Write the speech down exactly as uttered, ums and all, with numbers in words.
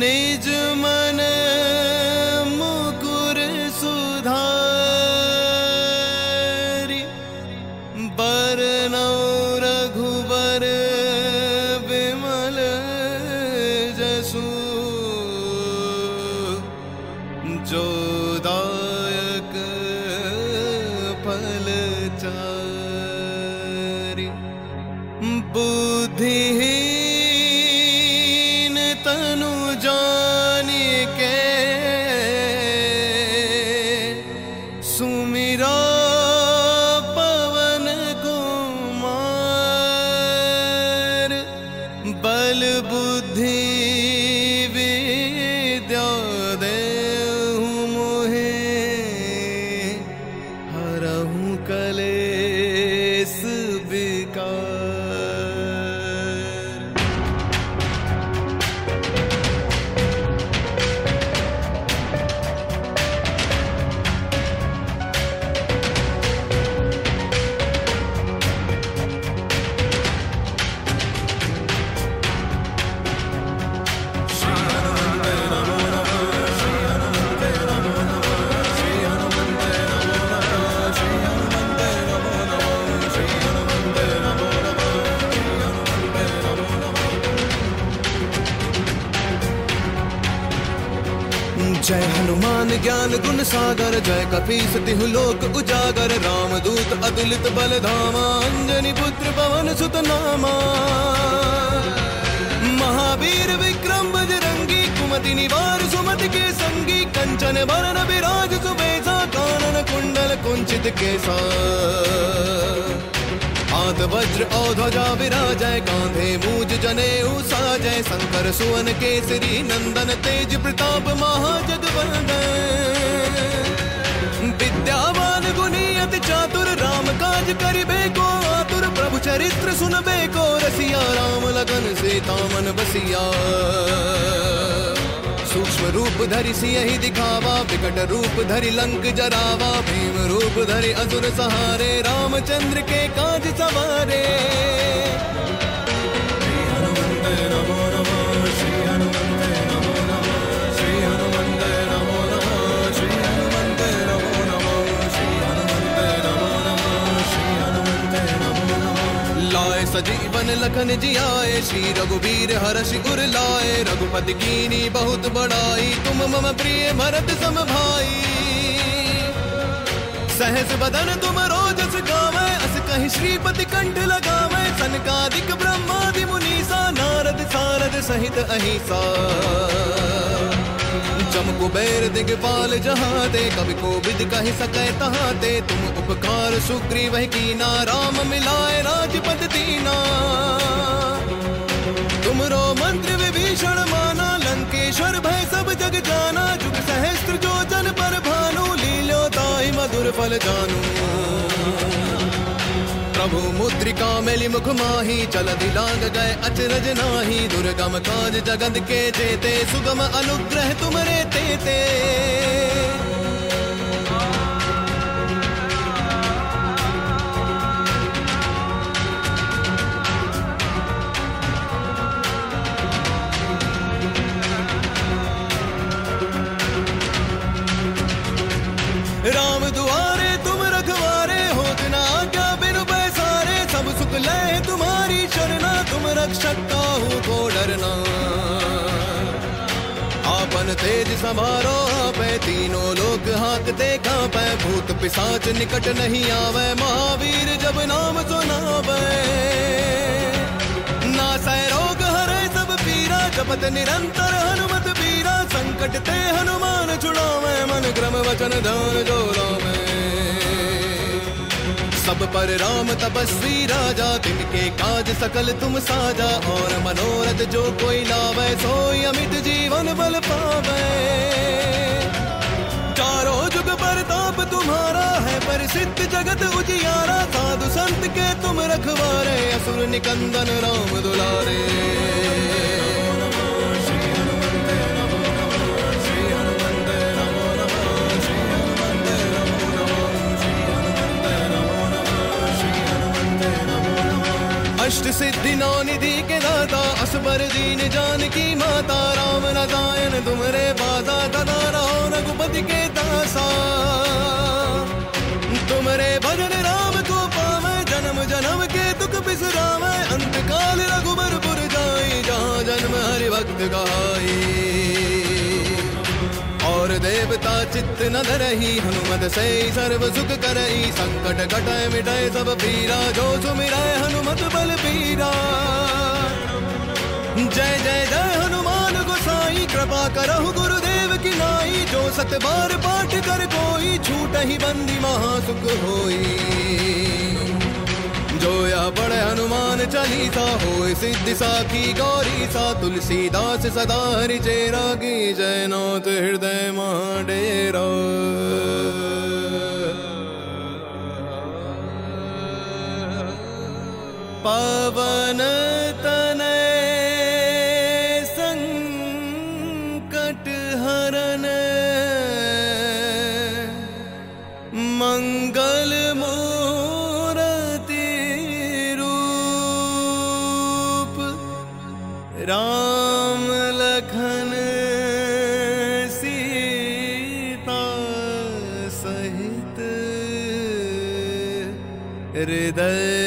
निज मन मुकुर सुधारि बरनौ रघुबर विमल जसु जो दायक फल चारि बुद्धि बल बुद्धि विद्या देहु मोहे हरहु कलेस विकार। जय हनुमान ज्ञान गुण सागर, जय कपीस तिहु लोक उजागर, राम दूत अतुलित बल धामा, अंजनी पुत्र पवन सुत नामा। महावीर विक्रम बजरंगी, कुमति निवार सुमति के संगी, कंचन बरन विराज सुबेसा, कानन कुंडल कुंचित केसा। हाथ वज्र और ध्वजा विराजय, कांधे मूज जनेऊ साजय, शंकर सुवन केसरी नंदन, तेज प्रताप महाजय। विद्यावान गुणी अति चातुर, राम काज करिबे को आतुर, प्रभु चरित्र सुनबे को रसिया, राम लगन सीता मन बसिया। सूक्ष्म रूप धरि सियहि दिखावा, विकट रूप धरि लंक जरावा, भीम रूप धरि असुर सहारे, रामचंद्र के काज सवारे। सजीवन लखन जियाए, श्री रघुबीर हरषि उर लाए, रघुपति कीनी बहुत बड़ाई, तुम मम प्रिय भरत सम भाई। सहस बदन तुम रोजस गावै, अस कहि श्रीपति कंठ लगावै, सनकादिक ब्रह्मादि मुनीसा, नारद सारद सहित अहिसा। जम कुबेर दिगपाल जहाते, कवि कोविद कहि सकै तहाते, तुम उपकार सुग्रीव कीना, राम मिलाए राजपद दीना। तुमरो मंत्र विभीषण माना, लंकेश्वर भय सब जग जाना, जुग सहस्त्र जो जन पर भानु, लील्यो ताहि मधुर फल जानू। प्रभु मुद्रिका मेलि मुख माही, चलधि लाग गए अचरज नाही, दुर्गम काज जगत के जेते, सुगम अनुग्रह तुमरे तेते। राम दुआरे तुम रखवारे, होत न आज्ञा बिनु पैसारे, सब सुख लय तुम्हारी शरणा, तुम रक्षक काहू को डरना। आपन तेज संभारो आपै, तीनों लोक हांकते कांपै, भूत पिशाच निकट नहीं आवै, महावीर जब नाम सुनावै। नासै रोग हरै सब पीरा, जपत निरंतर हनुमत बीरा, संकट ते हनुमान छुड़ावै, मन क्रम वचन ध्यान जो लावै। सब पर राम तपस्वी राजा, तिनके काज सकल तुम साजा, और मनोरथ जो कोई लावै, सोई अमित जीवन बल पावै। चारों जुग परताप तुम्हारा है, प्रसिद्ध जगत उजियारा, साधु संत के तुम रखवारे, असुर निकंदन राम दुलारे। अष्ट सिद्धि नौ निधि के दाता, असबर दीन जानकी माता, राम नदायन तुमरे बाजा ददा रहो रघुपति के दासा। तुमरे भजन राम को पावे, जन्म जन्म के दुख बिसरावे। अंतकाल रघुबरपुर जाई, जहाँ जन्म हरि भक्त गाई। और देवता चित्त न धरही, हनुमत से सर्व सुख करही। संकट कटय मिटय सब पीरा, जो सुमिरय हनुमत बल बीरा। जय जय जय हनुमान गोसाई, कृपा करहु गुरुदेव की नाई। जो सत बार पाठ कर कोई, छूटहि बंदी महासुख होई। जो या पढ़े हनुमान चालीसा, होय सिद्धि साखी गौरी सा। तुलसीदास सदा हरि चेरा, की जय नाथ हृदय महा डेरा। पावन तनय राम लखन सीता सहित हृदय